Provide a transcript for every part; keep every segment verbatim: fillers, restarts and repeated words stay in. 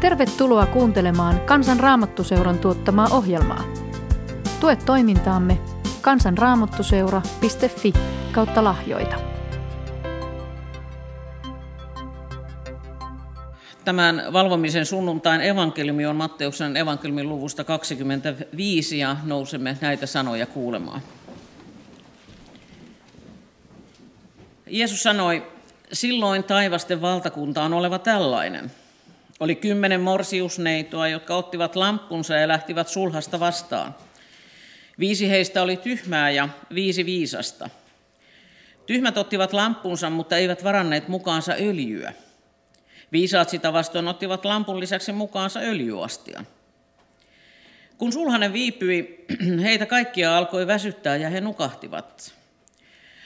Tervetuloa kuuntelemaan Kansan Raamattuseuran tuottamaa ohjelmaa. Tue toimintaamme kansanraamattuseura piste fi kautta lahjoita. Tämän valvomisen sunnuntain evankeliumi on Matteuksen evankeliumin luvusta kaksikymmentäviisi ja nousemme näitä sanoja kuulemaan. Jeesus sanoi, silloin taivasten valtakunta on oleva tällainen. Oli kymmenen morsiusneitoa, jotka ottivat lamppunsa ja lähtivät sulhasta vastaan. Viisi heistä oli tyhmää ja viisi viisasta. Tyhmät ottivat lamppunsa, mutta eivät varanneet mukaansa öljyä. Viisaat sitä vastoin ottivat lampun lisäksi mukaansa öljyastia. Kun sulhanen viipyi, heitä kaikkia alkoi väsyttää ja he nukahtivat.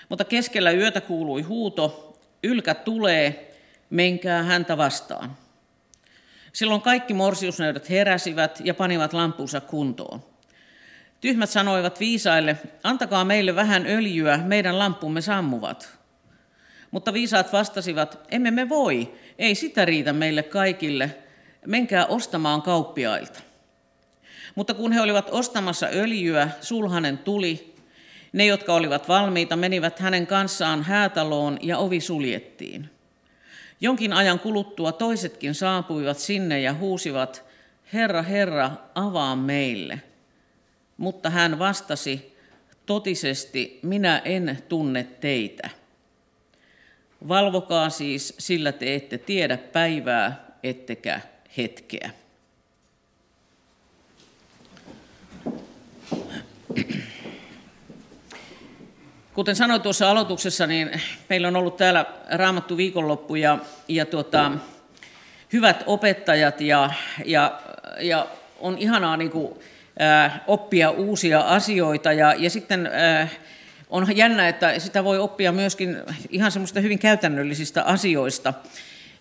Mutta keskellä yötä kuului huuto, ylkä tulee, menkää häntä vastaan. Silloin kaikki morsiusneidot heräsivät ja panivat lampunsa kuntoon. Tyhmät sanoivat viisaille, antakaa meille vähän öljyä, meidän lampumme sammuvat. Mutta viisaat vastasivat, emme me voi, ei sitä riitä meille kaikille, menkää ostamaan kauppiailta. Mutta kun he olivat ostamassa öljyä, sulhanen tuli. Ne, jotka olivat valmiita, menivät hänen kanssaan häätaloon ja ovi suljettiin. Jonkin ajan kuluttua toisetkin saapuivat sinne ja huusivat, Herra, Herra, avaa meille. Mutta hän vastasi, totisesti, minä en tunne teitä. Valvokaa siis, sillä te ette tiedä päivää, ettekä hetkeä. Kuten sanoin tuossa aloituksessa, niin meillä on ollut täällä Raamattu viikonloppu ja, ja tuota, hyvät opettajat ja, ja, ja on ihanaa niin kuin, äh, oppia uusia asioita ja, ja sitten äh, on jännä, että sitä voi oppia myöskin ihan semmoista hyvin käytännöllisistä asioista.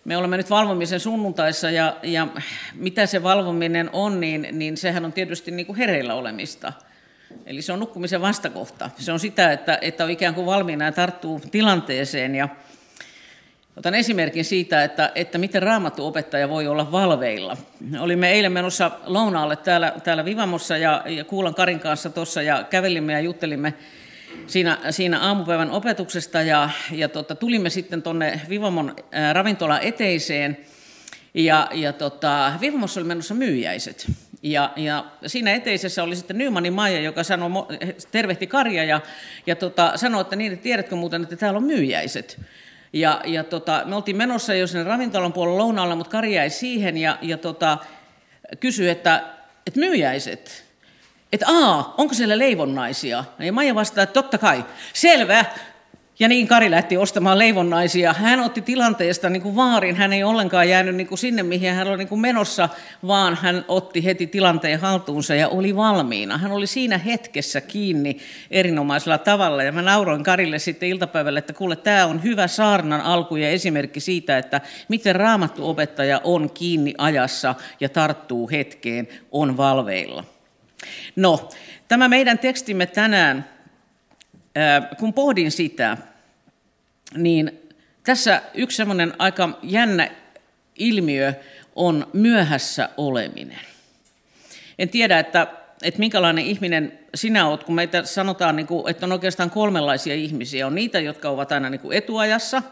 Me olemme nyt valvomisen sunnuntaissa ja, ja mitä se valvominen on, niin, niin sehän on tietysti niin kuin hereillä olemista. Eli se on nukkumisen vastakohta. Se on sitä, että, että on ikään kuin valmiina ja tarttuu tilanteeseen. Ja otan esimerkin siitä, että, että miten raamattuopettaja voi olla valveilla. Olimme eilen menossa lounaalle täällä, täällä Vivamossa ja, ja Kuulan Karin kanssa tuossa ja kävelimme ja juttelimme siinä, siinä aamupäivän opetuksesta. Ja, ja tota, tulimme sitten tuonne Vivamon ää, ravintolan eteiseen ja, ja tota, Vivamossa oli menossa myyjäiset. Ja, ja siinä eteisessä oli sitten Nymani Maija, joka sanoi, tervehti Karja ja, ja tota, sanoi, että niin, tiedätkö muuten, että täällä on myyjäiset. Ja, ja tota, me oltiin menossa jo sinne ravintolan puolella lounaalla, mutta Karja jäi siihen ja, ja tota, kysyi, että, että myyjäiset, että aa, onko siellä leivonnaisia? Ja Maija vastaa, että totta kai, selvä. Ja niin Kari lähti ostamaan leivonnaisia. Hän otti tilanteesta niin kuin vaarin. Hän ei ollenkaan jäänyt niin kuin sinne, mihin hän oli niin kuin menossa, vaan hän otti heti tilanteen haltuunsa ja oli valmiina. Hän oli siinä hetkessä kiinni erinomaisella tavalla. Ja mä nauroin Karille sitten iltapäivällä, että kuule, tämä on hyvä saarnan alku ja esimerkki siitä, että miten raamattuopettaja on kiinni ajassa ja tarttuu hetkeen, on valveilla. No, tämä meidän tekstimme tänään, kun pohdin sitä, niin tässä yksi semmoinen aika jännä ilmiö on myöhässä oleminen. En tiedä, että, että minkälainen ihminen sinä olet, kun meitä sanotaan, että on oikeastaan kolmenlaisia ihmisiä. On niitä, jotka ovat aina etuajassa.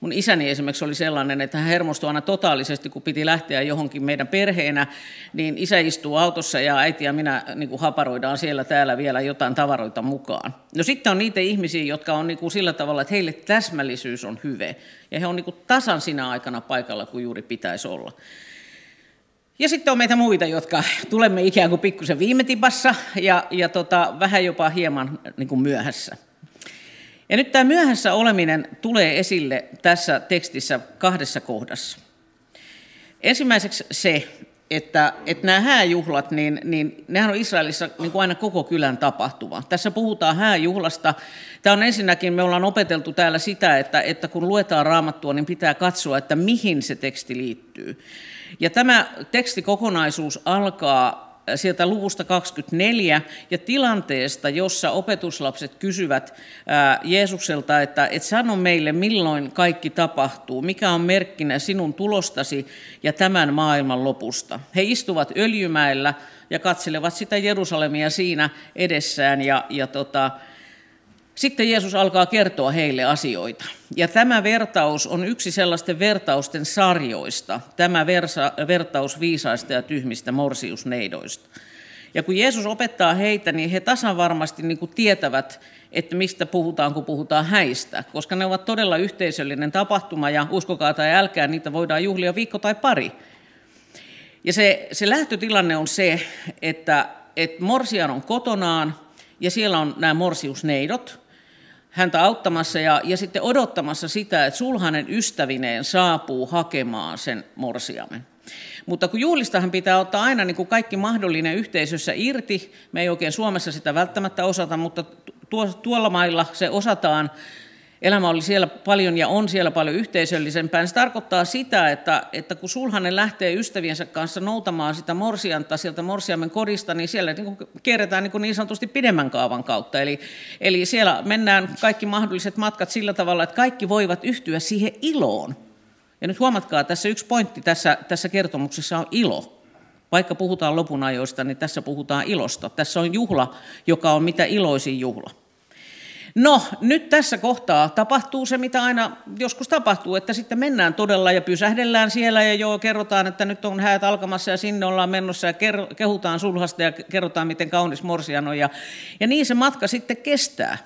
Mun isäni esimerkiksi oli sellainen, että hän hermostui aina totaalisesti, kun piti lähteä johonkin meidän perheenä, niin isä istuu autossa ja äiti ja minä niin kuin haparoidaan siellä täällä vielä jotain tavaroita mukaan. No sitten on niitä ihmisiä, jotka on niin kuin sillä tavalla, että heille täsmällisyys on hyve ja he on niin kuin tasan sinä aikana paikalla, kun juuri pitäisi olla. Ja sitten on meitä muita, jotka tulemme ikään kuin pikkusen viime tipassa ja, ja tota, vähän jopa hieman niin kuin myöhässä. Ja nyt tämä myöhässä oleminen tulee esille tässä tekstissä kahdessa kohdassa. Ensimmäiseksi se, että, että nämä hääjuhlat, niin, niin nehän on Israelissa niin kuin aina koko kylän tapahtuma. Tässä puhutaan hääjuhlasta. Tämä on ensinnäkin, me ollaan opeteltu täällä sitä, että, että kun luetaan Raamattua, niin pitää katsoa, että mihin se teksti liittyy. Ja tämä tekstikokonaisuus alkaa sieltä luvusta kaksikymmentäneljä ja tilanteesta, jossa opetuslapset kysyvät ää, Jeesukselta, että et sano meille, milloin kaikki tapahtuu, mikä on merkkinä sinun tulostasi ja tämän maailman lopusta. He istuvat Öljymäellä ja katselevat sitä Jerusalemia siinä edessään ja, ja tota, sitten Jeesus alkaa kertoa heille asioita. Ja tämä vertaus on yksi sellaisten vertausten sarjoista, tämä versa, vertaus viisaista ja tyhmistä morsiusneidoista. Ja kun Jeesus opettaa heitä, niin he tasan varmasti niin kuin tietävät, että mistä puhutaan, kun puhutaan häistä, koska ne ovat todella yhteisöllinen tapahtuma, ja uskokaa tai älkää, niitä voidaan juhlia viikko tai pari. Ja se, se lähtötilanne on se, että, että morsian on kotonaan, ja siellä on nämä morsiusneidot häntä auttamassa ja, ja sitten odottamassa sitä, että sulhanen ystävineen saapuu hakemaan sen morsiamen. Mutta kun juhlistahan pitää ottaa aina niin kuin kaikki mahdollinen yhteisössä irti, me ei oikein Suomessa sitä välttämättä osata, mutta tuo, tuolla mailla se osataan. Elämä oli siellä paljon ja on siellä paljon yhteisöllisempää. Se tarkoittaa sitä, että, että kun sulhanen lähtee ystäviensä kanssa noutamaan sitä morsianta sieltä morsiamen kodista, niin siellä niin kuin kierretään niin, kuin niin sanotusti pidemmän kaavan kautta. Eli, eli siellä mennään kaikki mahdolliset matkat sillä tavalla, että kaikki voivat yhtyä siihen iloon. Ja nyt huomatkaa, tässä yksi pointti tässä, tässä kertomuksessa on ilo. Vaikka puhutaan lopunajoista, niin tässä puhutaan ilosta. Tässä on juhla, joka on mitä iloisin juhla. No, nyt tässä kohtaa tapahtuu se, mitä aina joskus tapahtuu, että sitten mennään todella ja pysähdellään siellä ja joo, kerrotaan, että nyt on häät alkamassa ja sinne ollaan menossa ja kehutaan sulhasta ja kerrotaan, miten kaunis morsian on ja, ja niin se matka sitten kestää.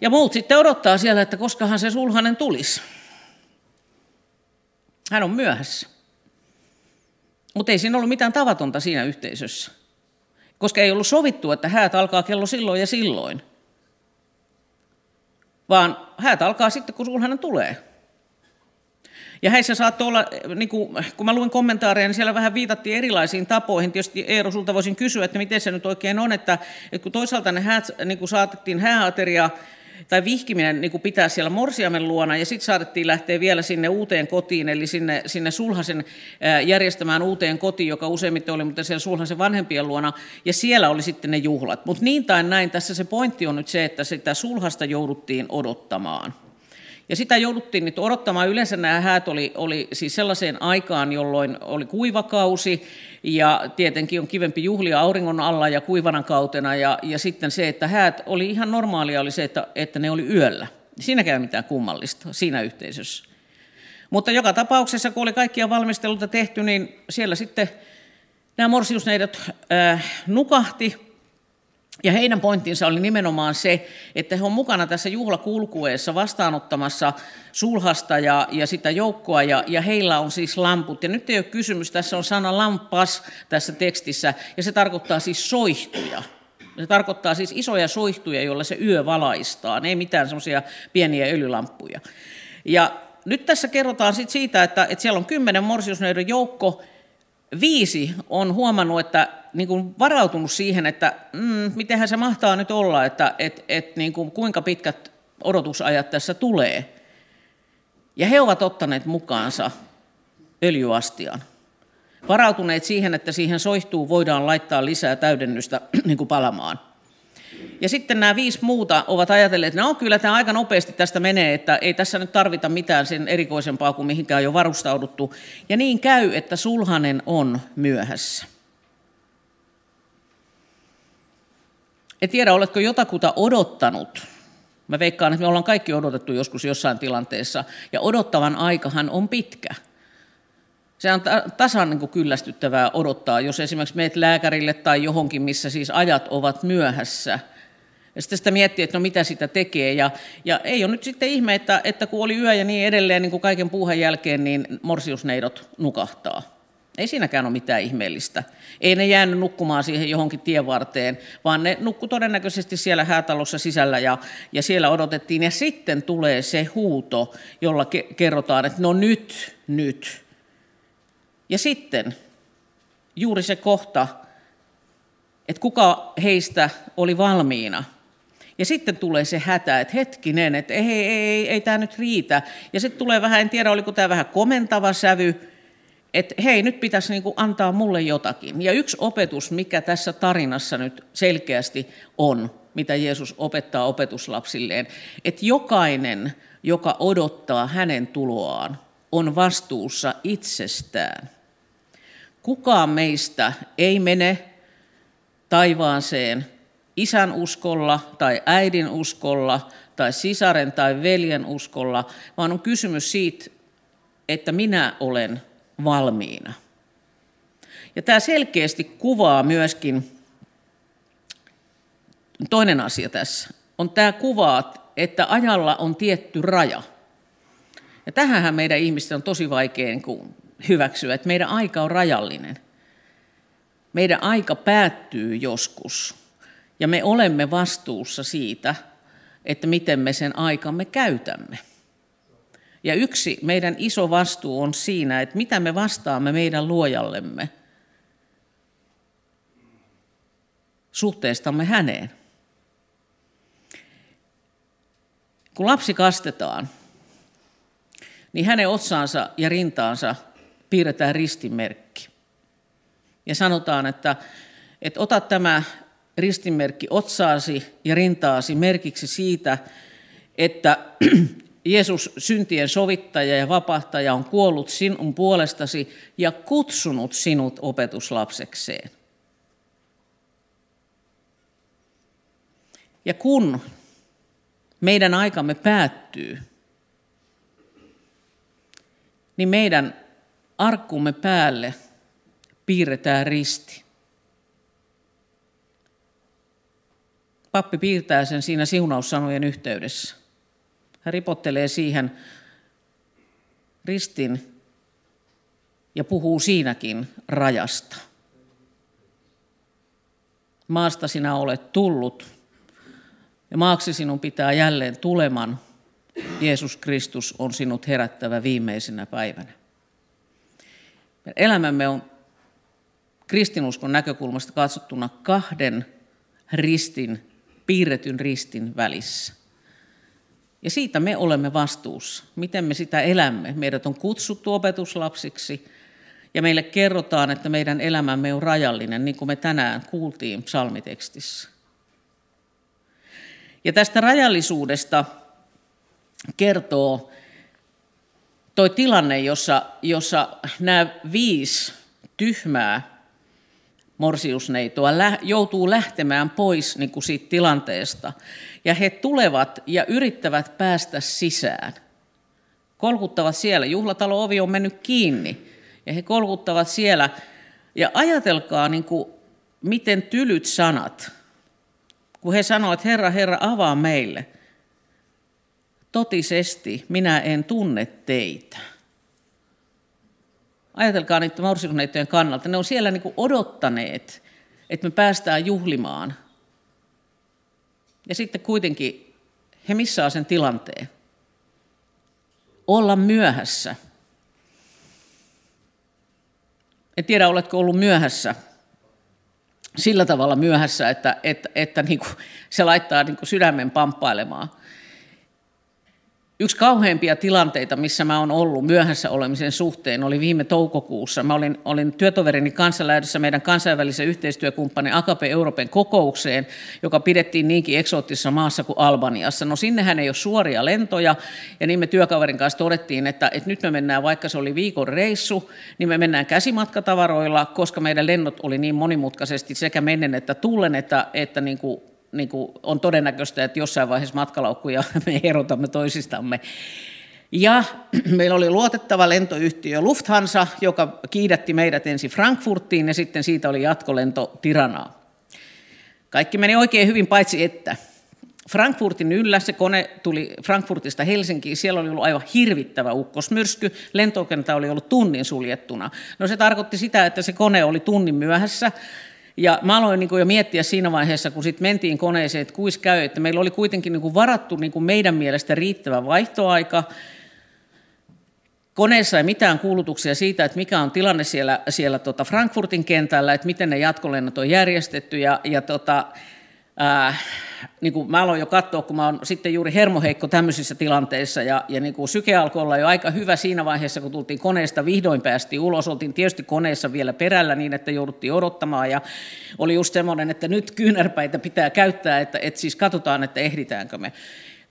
Ja muut sitten odottaa siellä, että koskahan se sulhanen tulisi. Hän on myöhässä. Mutta ei siinä ollut mitään tavatonta siinä yhteisössä. Koska ei ollut sovittu, että häät alkaa kello silloin ja silloin, vaan häät alkaa sitten, kun sulhanen tulee. Ja heissä saattoi olla, niin kuin, kun mä luin kommentaareja, niin siellä vähän viitattiin erilaisiin tapoihin. Tietysti Eero, sulta voisin kysyä, että miten se nyt oikein on, että, että kun toisaalta ne häät, niin kuin saatettiin hääateriaa tai vihkiminen niin kuin pitää siellä morsiamen luona, ja sitten saatettiin lähteä vielä sinne uuteen kotiin, eli sinne, sinne sulhasen järjestämään uuteen kotiin, joka useimmiten oli, mutta siellä sulhasen vanhempien luona, ja siellä oli sitten ne juhlat. Mutta niin tai näin, tässä se pointti on nyt se, että sitä sulhasta jouduttiin odottamaan. Ja sitä jouduttiin nyt odottamaan. Yleensä nämä häät oli, oli siis sellaiseen aikaan, jolloin oli kuivakausi, ja tietenkin on kivempi juhlia auringon alla ja kuivana kautena, ja, ja sitten se, että häät oli ihan normaalia, oli se, että, että ne oli yöllä. Siinäkään ei mitään kummallista siinä yhteisössä. Mutta joka tapauksessa, kun oli kaikkia valmisteluita tehty, niin siellä sitten nämä morsiusneidot äh, nukahti. Ja heidän pointtinsa oli nimenomaan se, että he on mukana tässä juhlakulkueessa vastaanottamassa sulhasta ja, ja sitä joukkoa, ja, ja heillä on siis lamput. Ja nyt ei ole kysymys, tässä on sana lampas tässä tekstissä, ja se tarkoittaa siis soihtuja. Se tarkoittaa siis isoja soihtuja, joilla se yö valaistaan, ei mitään semmoisia pieniä öljylamppuja. Ja nyt tässä kerrotaan sit siitä, että, että siellä on kymmenen morsiusneidon joukko. Viisi on huomannut, että niin kuin varautunut siihen, että mm, mitenhän se mahtaa nyt olla, että et, et, niin kuin, kuinka pitkät odotusajat tässä tulee. Ja he ovat ottaneet mukaansa öljyastian. Varautuneet siihen, että siihen soihtuu, voidaan laittaa lisää täydennystä niin kuin palamaan. Ja sitten nämä viisi muuta ovat ajatelleet, että no kyllä tämä aika nopeasti tästä menee, että ei tässä nyt tarvita mitään sen erikoisempaa kuin mihinkään jo varustauduttu. Ja niin käy, että sulhanen on myöhässä. En tiedä, oletko jotakuta odottanut. Mä veikkaan, että me ollaan kaikki odotettu joskus jossain tilanteessa, ja odottavan aikahan on pitkä. Se on tasan niin kuin kyllästyttävää odottaa, jos esimerkiksi meet lääkärille tai johonkin, missä siis ajat ovat myöhässä. Ja sitten sitä miettii, että no mitä sitä tekee. Ja, ja ei ole nyt sitten ihme, että, että kun oli yö ja niin edelleen, niin kuin kaiken puuhan jälkeen, niin morsiusneidot nukahtaa. Ei siinäkään ole mitään ihmeellistä. Ei ne jäänyt nukkumaan siihen johonkin tienvarteen, vaan ne nukkui todennäköisesti siellä häätalossa sisällä ja, ja siellä odotettiin. Ja sitten tulee se huuto, jolla ke- kerrotaan, että no nyt, nyt. Ja sitten juuri se kohta, että kuka heistä oli valmiina. Ja sitten tulee se hätä, että hetkinen, että ei, ei, ei, ei tämä nyt riitä. Ja sitten tulee vähän, en tiedä, oliko tämä vähän komentava sävy. että hei, nyt pitäisi niin kuin antaa mulle jotakin. Ja yksi opetus, mikä tässä tarinassa nyt selkeästi on, mitä Jeesus opettaa opetuslapsilleen, että jokainen, joka odottaa hänen tuloaan, on vastuussa itsestään. Kukaan meistä ei mene taivaaseen isän uskolla tai äidin uskolla tai sisaren tai veljen uskolla, vaan on kysymys siitä, että minä olen valmiina. Ja tämä selkeästi kuvaa myöskin, toinen asia tässä, on tämä kuvaa, että ajalla on tietty raja. Ja tähänhän meidän ihmisten on tosi vaikea hyväksyä, että meidän aika on rajallinen. Meidän aika päättyy joskus, ja me olemme vastuussa siitä, että miten me sen aikamme käytämme. Ja yksi meidän iso vastuu on siinä, että mitä me vastaamme meidän luojallemme suhteestamme häneen. Kun lapsi kastetaan, niin hänen otsaansa ja rintaansa piirretään ristimerkki. Ja sanotaan, että, että ota tämä ristimerkki otsaasi ja rintaasi merkiksi siitä, että Jeesus, syntien sovittaja ja vapahtaja, on kuollut sinun puolestasi ja kutsunut sinut opetuslapsekseen. Ja kun meidän aikamme päättyy, niin meidän arkkumme päälle piirretään risti. Pappi piirtää sen siinä siunaussanojen yhteydessä. Hän ripottelee siihen ristin ja puhuu siinäkin rajasta. Maasta sinä olet tullut ja maaksi sinun pitää jälleen tuleman. Jeesus Kristus on sinut herättävä viimeisenä päivänä. Elämämme on kristinuskon näkökulmasta katsottuna kahden ristin, piirretyn ristin välissä. Ja siitä me olemme vastuussa. Miten me sitä elämme? Meidät on kutsuttu opetuslapsiksi ja meille kerrotaan, että meidän elämämme on rajallinen, niin kuin me tänään kuultiin psalmitekstissä. Ja tästä rajallisuudesta kertoo toi tilanne, jossa, jossa nämä viisi tyhmää morsiusneitoa joutuu lähtemään pois niin kuin siitä tilanteesta. Ja he tulevat ja yrittävät päästä sisään. Kolkuttavat siellä. Juhlatalo-ovi on mennyt kiinni. Ja he kolkuttavat siellä. Ja ajatelkaa, niin kuin, miten tylyt sanat. Kun he sanovat, että Herra, Herra, avaa meille. Totisesti minä en tunne teitä. Ajatelkaa niiden morsiusneitojen kannalta. Ne on siellä niin kuin odottaneet, että me päästään juhlimaan. Ja sitten kuitenkin he missaa sen tilanteen. Olla myöhässä. En tiedä, oletko ollut myöhässä. Sillä tavalla myöhässä, että, että, että niin kuin se laittaa niin kuin sydämen pamppailemaan. Yksi kauheimpia tilanteita, missä mä oon ollut myöhässä olemisen suhteen, oli viime toukokuussa. Mä olin, olin työtoverini kanssa lähdössä meidän kansainvälisen yhteistyökumppanin A K P Euroopan kokoukseen, joka pidettiin niinkin eksoottisessa maassa kuin Albaniassa. No sinnehän ei ole suoria lentoja, ja niin me työkaverin kanssa todettiin, että, että nyt me mennään, vaikka se oli viikon reissu, niin me mennään käsimatkatavaroilla, koska meidän lennot oli niin monimutkaisesti sekä mennen että tullen, että, että niin kuin niin kuin on todennäköistä, että jossain vaiheessa matkalaukkuja me erotamme toisistamme. Ja meillä oli luotettava lentoyhtiö Lufthansa, joka kiidätti meidät ensin Frankfurtiin ja sitten siitä oli jatkolento Tiranaan. Kaikki meni oikein hyvin, paitsi että Frankfurtin yllä se kone tuli Frankfurtista Helsinkiin. Siellä oli ollut aivan hirvittävä ukkosmyrsky. Lentokenttä oli ollut tunnin suljettuna. No se tarkoitti sitä, että se kone oli tunnin myöhässä. Ja mä aloin niin kuin jo miettiä siinä vaiheessa, kun sitten mentiin koneeseen, että kuis käy, että meillä oli kuitenkin niin kuin varattu niin kuin meidän mielestä riittävä vaihtoaika. Koneessa ei mitään kuulutuksia siitä, että mikä on tilanne siellä, siellä tota Frankfurtin kentällä, että miten ne jatkolennot on järjestetty. Ja, ja tota, Äh, niin kuin mä aloin jo katsoa, kun mä oon sitten juuri hermoheikko tämmöisissä tilanteissa, ja, ja niin kuin syke alkoi olla jo aika hyvä siinä vaiheessa, kun tultiin koneesta, vihdoin päästiin ulos, oltiin tietysti koneessa vielä perällä niin, että jouduttiin odottamaan, ja oli just semmoinen, että nyt kyynärpäitä pitää käyttää, että, että siis katsotaan, että ehditäänkö me.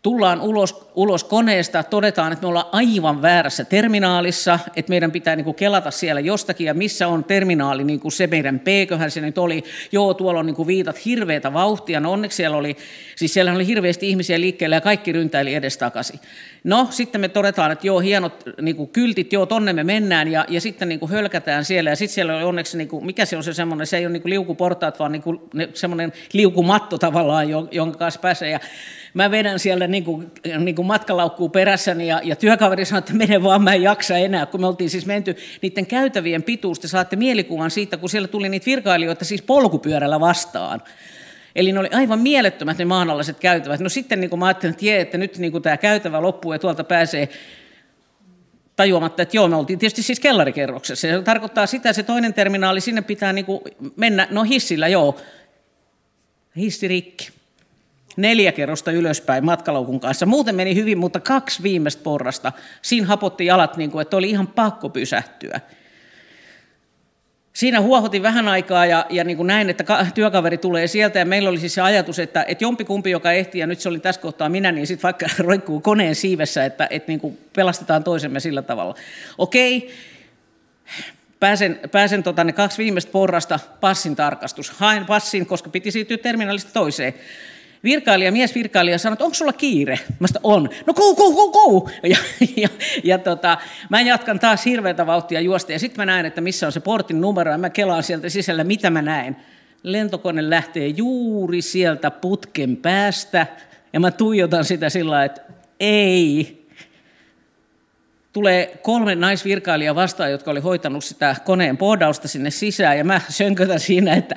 Tullaan ulos, ulos koneesta, todetaan, että me ollaan aivan väärässä terminaalissa, että meidän pitää niin kuin kelata siellä jostakin, ja missä on terminaali, niin kuin se meidän P-köhän se nyt oli. Joo, tuolla on niin kuin viitat hirveätä vauhtia, no onneksi siellä oli, siis siellä oli hirveästi ihmisiä liikkeellä, ja kaikki ryntäili edestakaisin. No, sitten me todetaan, että joo, hienot niin kuin kyltit, joo, tonne me mennään, ja, ja sitten niin kuin hölkätään siellä, ja sitten siellä oli onneksi, niin kuin, mikä se on se semmoinen, se ei ole niin kuin liukuportaat, vaan niin kuin semmoinen liukumatto tavallaan, jonka kanssa pääsee, ja mä vedän siellä niin kuin, niin kuin matkalaukkuu perässäni ja, ja työkaveri sanoi, että mene vaan, mä en jaksa enää. Kun me oltiin siis menty niiden käytävien pituus, te saatte mielikuvan siitä, kun siellä tuli niitä virkailijoita siis polkupyörällä vastaan. Eli ne oli aivan mielettömät ne maanalaiset käytävät. No sitten niin kuin mä ajattelin, että jee, että nyt niin kuin tämä käytävä loppuu ja tuolta pääsee tajuamatta, että joo, me oltiin tietysti siis kellarikerroksessa. Se tarkoittaa sitä, se toinen terminaali, sinne pitää niin kuin mennä, no hissillä, joo, hissi rikki. Neljä kerrosta ylöspäin matkalaukun kanssa. Muuten meni hyvin, mutta kaksi viimeistä porrasta. Siinä hapotti jalat, niin kuin, että oli ihan pakko pysähtyä. Siinä huohotin vähän aikaa ja, ja niin kuin näin, että työkaveri tulee sieltä. Ja meillä oli siis se ajatus, että, että jompikumpi, joka ehti, ja nyt se oli tässä kohtaa minä, niin sitten vaikka roikkuu koneen siivessä, että, että niin kuin pelastetaan toisemme sillä tavalla. Okei. Pääsen, pääsen tota ne kaksi viimeistä porrasta, passin tarkastus. Haen passin, koska piti siirtyä terminaalista toiseen. Virkailija, miesvirkailija sanoi, että onko sulla kiire? Mä sanoin, on. No go, go, go, go! Ja, ja, ja tota, mä jatkan taas hirveätä vauhtia juosta, ja sitten mä näen, että missä on se portin numero, ja mä kelaan sieltä sisällä, mitä mä näen. Lentokone lähtee juuri sieltä putken päästä, ja mä tuijotan sitä sillä lailla, että ei. Tulee kolme naisvirkailijaa vastaan, jotka oli hoitanut sitä koneen boardausta sinne sisään, ja mä sönkötän siinä, että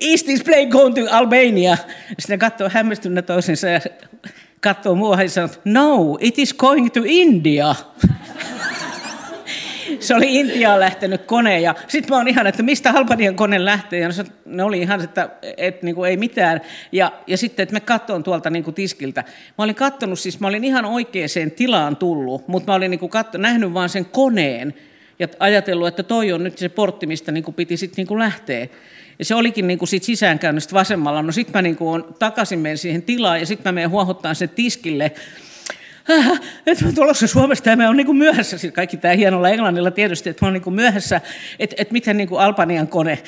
is this plane going to Albania? Sitten katsoo hämmästyneenä toisensa ja katsoo muuhan ja sanoo, no, it is going to India. Se oli Intiaan lähtenyt kone, ja sitten mä oon ihan, että mistä Albanian kone lähtee, ja ne oli ihan, että, että niin kuin ei mitään, ja, ja sitten, että mä katson tuolta niin kuin tiskiltä. Mä olin katsonut, siis mä olin ihan oikeaan tilaan tullut, mutta mä olin niin kuin katso, nähnyt vaan sen koneen, ja ajatellut, että toi on nyt se portti, mistä niin kuin piti sitten niin kuin lähteä. Ja se olikin niin kuin siitä sisäänkäynnistä vasemmalla, no sitten mä niin kuin on, takaisin menen siihen tilaan, ja sitten mä menen huohottaan sen tiskille, että mä tulossa Suomesta ja mä oon niinku myöhässä, siis kaikki tää hienolla englannilla tietysti, että mä oon niinku myöhässä, että et miten niinku Albanian kone,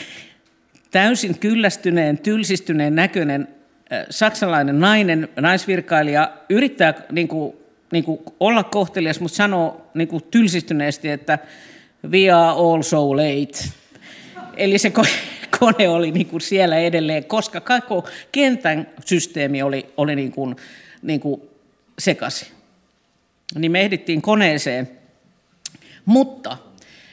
täysin kyllästyneen, tylsistyneen näköinen äh, saksalainen nainen, naisvirkailija, yrittää niinku, niinku olla kohtelias, mutta sanoo niinku tylsistyneesti, että we are also late. Eli se kone oli niinku siellä edelleen, koska koko kentän systeemi oli, oli niinku, niinku sekasi. Niin me ehdittiin koneeseen. Mutta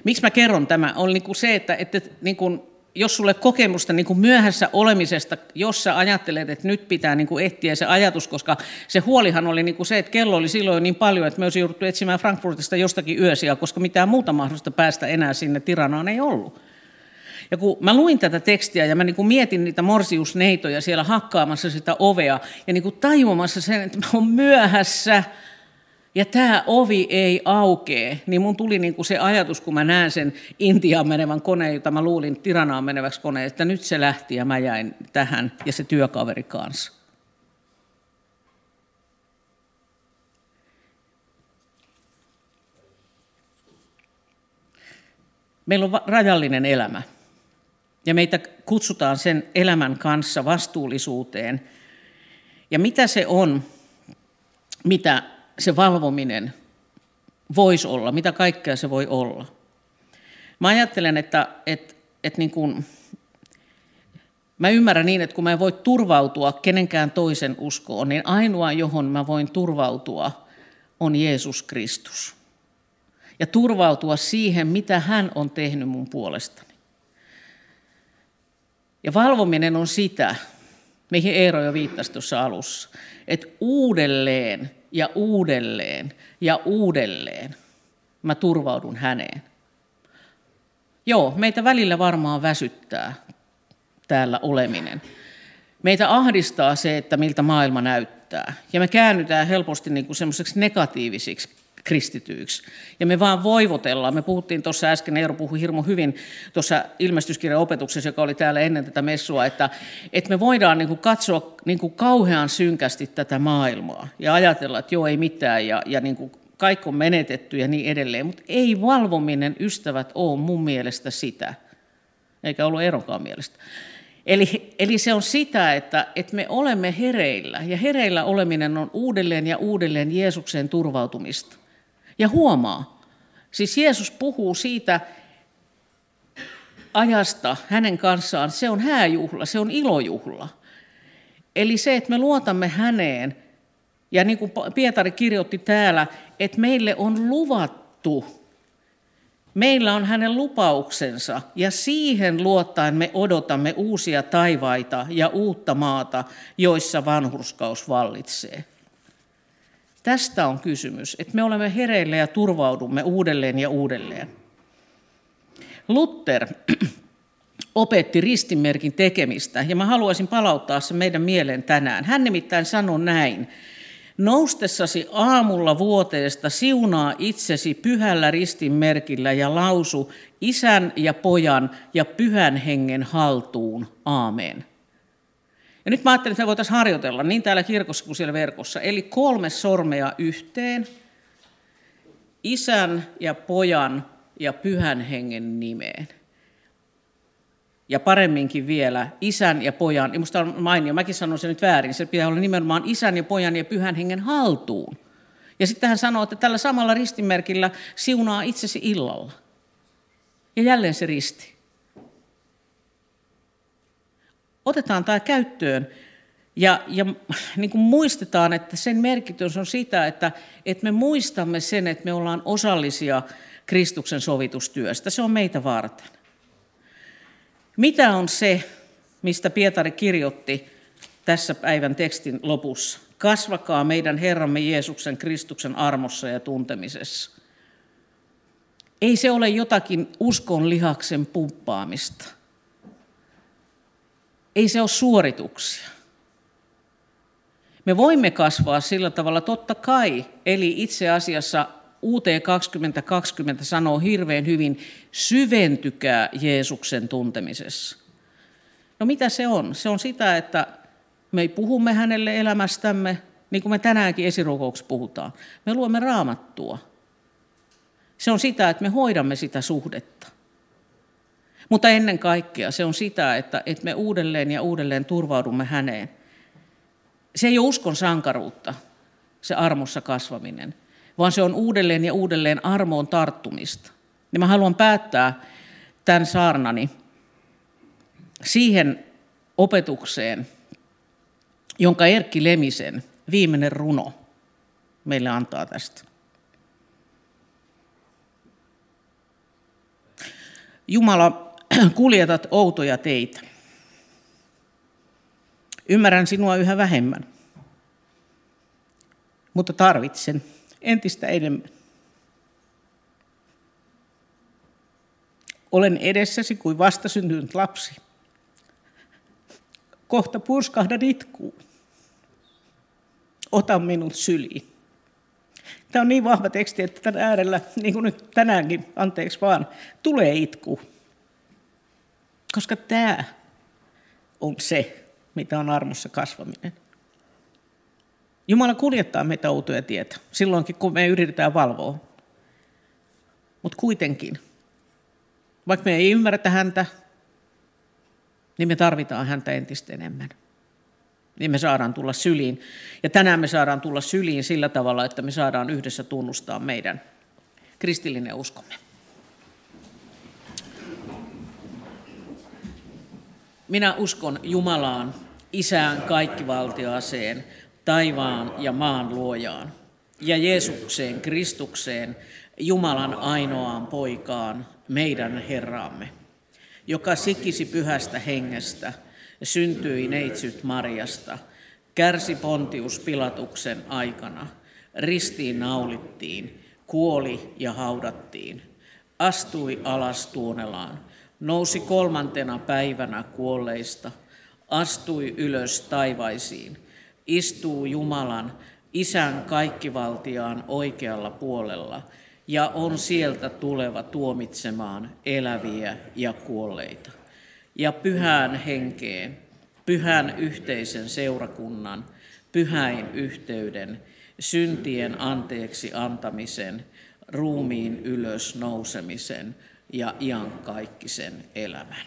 miksi mä kerron tämä? On niin kuin se, että, että niin kuin, jos sulle kokemusta niin kuin myöhässä olemisesta, jos sä ajattelet, että nyt pitää niin kuin ehtiä se ajatus, koska se huolihan oli niin kuin se, että kello oli silloin niin paljon, että me olisi jouduttu etsimään Frankfurtista jostakin yösiä, koska mitään muuta mahdollista päästä enää sinne Tiranaan ei ollut. Ja kun mä luin tätä tekstiä ja mä niin kuin mietin niitä morsiusneitoja siellä hakkaamassa sitä ovea ja niin kuin tajuamassa sen, että mä oon myöhässä ja tämä ovi ei aukee, niin mun tuli niin kuin se ajatus, kun mä näen sen Intiaan menevän koneen, jota mä luulin Tiranaan meneväksi koneen, että nyt se lähti ja mä jäin tähän ja se työkaveri kanssa. Meillä on rajallinen elämä. Ja meitä kutsutaan sen elämän kanssa vastuullisuuteen. Ja mitä se on, mitä se valvominen voisi olla, mitä kaikkea se voi olla. Mä ajattelen, että, että, että niin kuin, mä ymmärrän niin, että kun mä en voi turvautua kenenkään toisen uskoon, niin ainoa, johon mä voin turvautua, on Jeesus Kristus. Ja turvautua siihen, mitä hän on tehnyt mun puolestani. Ja valvominen on sitä, mihin Eero jo viittasi tuossa alussa, että uudelleen ja uudelleen ja uudelleen mä turvaudun häneen. Joo, meitä välillä varmaan väsyttää täällä oleminen. meitä ahdistaa se, että miltä maailma näyttää. Ja me käännytään helposti niin kuin semmoiseksi negatiivisiksi kristityiksi. Ja me vaan voivotellaan. Me puhuttiin tuossa äsken, Eero puhui hirmu hyvin tuossa ilmestyskirjan opetuksessa, joka oli täällä ennen tätä messua, että, että me voidaan niin kuin katsoa niin kuin kauhean synkästi tätä maailmaa ja ajatella, että joo, ei mitään ja, ja niin kuin kaikki on menetetty ja niin edelleen. Mutta ei valvominen, ystävät, ole mun mielestä sitä. Eikä ollut Eeronkaan mielestä. Eli, eli se on sitä, että, että me olemme hereillä, ja hereillä oleminen on uudelleen ja uudelleen Jeesukseen turvautumista. Ja huomaa, siis Jeesus puhuu siitä ajasta hänen kanssaan, se on hääjuhla, se on ilojuhla. Eli se, että me luotamme häneen, ja niin kuin Pietari kirjoitti täällä, että meille on luvattu. Meillä on hänen lupauksensa, ja siihen luottaen me odotamme uusia taivaita ja uutta maata, joissa vanhurskaus vallitsee. Tästä on kysymys, että me olemme hereillä ja turvaudumme uudelleen ja uudelleen. Luther opetti ristinmerkin tekemistä, ja mä haluaisin palauttaa sen meidän mieleen tänään. Hän nimittäin sanoi näin. Noustessasi aamulla vuoteesta siunaa itsesi pyhällä ristinmerkillä ja lausu isän ja pojan ja pyhän hengen haltuun. Aamen. Ja nyt mä ajattelin, että me voitaisiin harjoitella niin täällä kirkossa kuin siellä verkossa. Eli kolme sormea yhteen. Isän ja pojan ja pyhän hengen nimeen. Ja paremminkin vielä isän ja pojan, ja musta on mainio, mäkin sanon sen nyt väärin, se pitää olla nimenomaan isän ja pojan ja pyhän hengen haltuun. Ja sitten hän sanoo, että tällä samalla ristimerkillä siunaa itsesi illalla. Ja jälleen se risti. Otetaan tämä käyttöön ja, ja niin kuin muistetaan, että sen merkitys on sitä, että, että me muistamme sen, että me ollaan osallisia Kristuksen sovitustyöstä. Se on meitä varten. Mitä on se, mistä Pietari kirjoitti tässä päivän tekstin lopussa? Kasvakaa meidän Herramme Jeesuksen Kristuksen armossa ja tuntemisessa. Ei se ole jotakin uskon lihaksen pumppaamista. Ei se ole suorituksia. Me voimme kasvaa sillä tavalla totta kai, eli itse asiassa U T kaksikymmentä kaksikymmentä sanoo hirveän hyvin, syventykää Jeesuksen tuntemisessa. No mitä se on? Se on sitä, että me puhumme hänelle elämästämme, niin kuin me tänäänkin esirukouksessa puhutaan. Me luemme raamattua. Se on sitä, että me hoidamme sitä suhdetta. Mutta ennen kaikkea se on sitä, että, että me uudelleen ja uudelleen turvaudumme häneen. Se ei ole uskon sankaruutta, se armossa kasvaminen, vaan se on uudelleen ja uudelleen armoon tarttumista. Ja mä haluan päättää tämän saarnani siihen opetukseen, jonka Erkki Lemisen viimeinen runo meille antaa tästä. Jumala, kuljetat outoja teitä. Ymmärrän sinua yhä vähemmän, mutta tarvitsen entistä enemmän. Olen edessäsi kuin vastasyntynyt lapsi. Kohta purskahdan itkuun. Ota minut syliin. Tämä on niin vahva teksti, että tämän äärellä, niin kuin nyt tänäänkin, anteeksi vaan, tulee itku. Koska tämä on se, mitä on armossa kasvaminen. Jumala kuljettaa meitä outoja tietä, silloinkin kun me yritetään valvoa. Mutta kuitenkin, vaikka me ei ymmärretä häntä, niin me tarvitaan häntä entistä enemmän. Niin me saadaan tulla syliin. Ja tänään me saadaan tulla syliin sillä tavalla, että me saadaan yhdessä tunnustaa meidän kristillinen uskomme. Minä uskon Jumalaan, Isään kaikkivaltiaaseen, taivaan ja maan luojaan, ja Jeesukseen Kristukseen, Jumalan ainoaan poikaan, meidän Herraamme, joka sikisi pyhästä hengestä, syntyi neitsyt Mariasta, kärsi Pontius Pilatuksen aikana, ristiin naulittiin, kuoli ja haudattiin, astui alas Tuonelaan, nousi kolmantena päivänä kuolleista, astui ylös taivaisiin, istuu Jumalan, Isän kaikkivaltiaan oikealla puolella ja on sieltä tuleva tuomitsemaan eläviä ja kuolleita. Ja pyhään henkeen, pyhän yhteisen seurakunnan, pyhäin yhteyden, syntien anteeksi antamisen, ruumiin ylös nousemisen ja iankaikkisen elämän.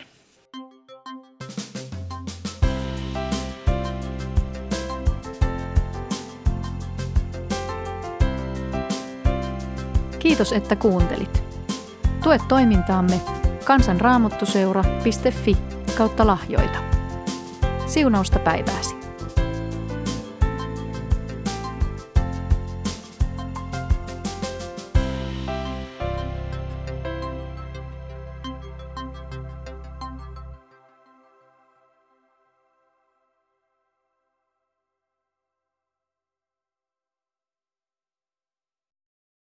Kiitos, että kuuntelit. Tue toimintaamme kansanraamattuseura piste fi kautta lahjoita. Siunausta päivääsi.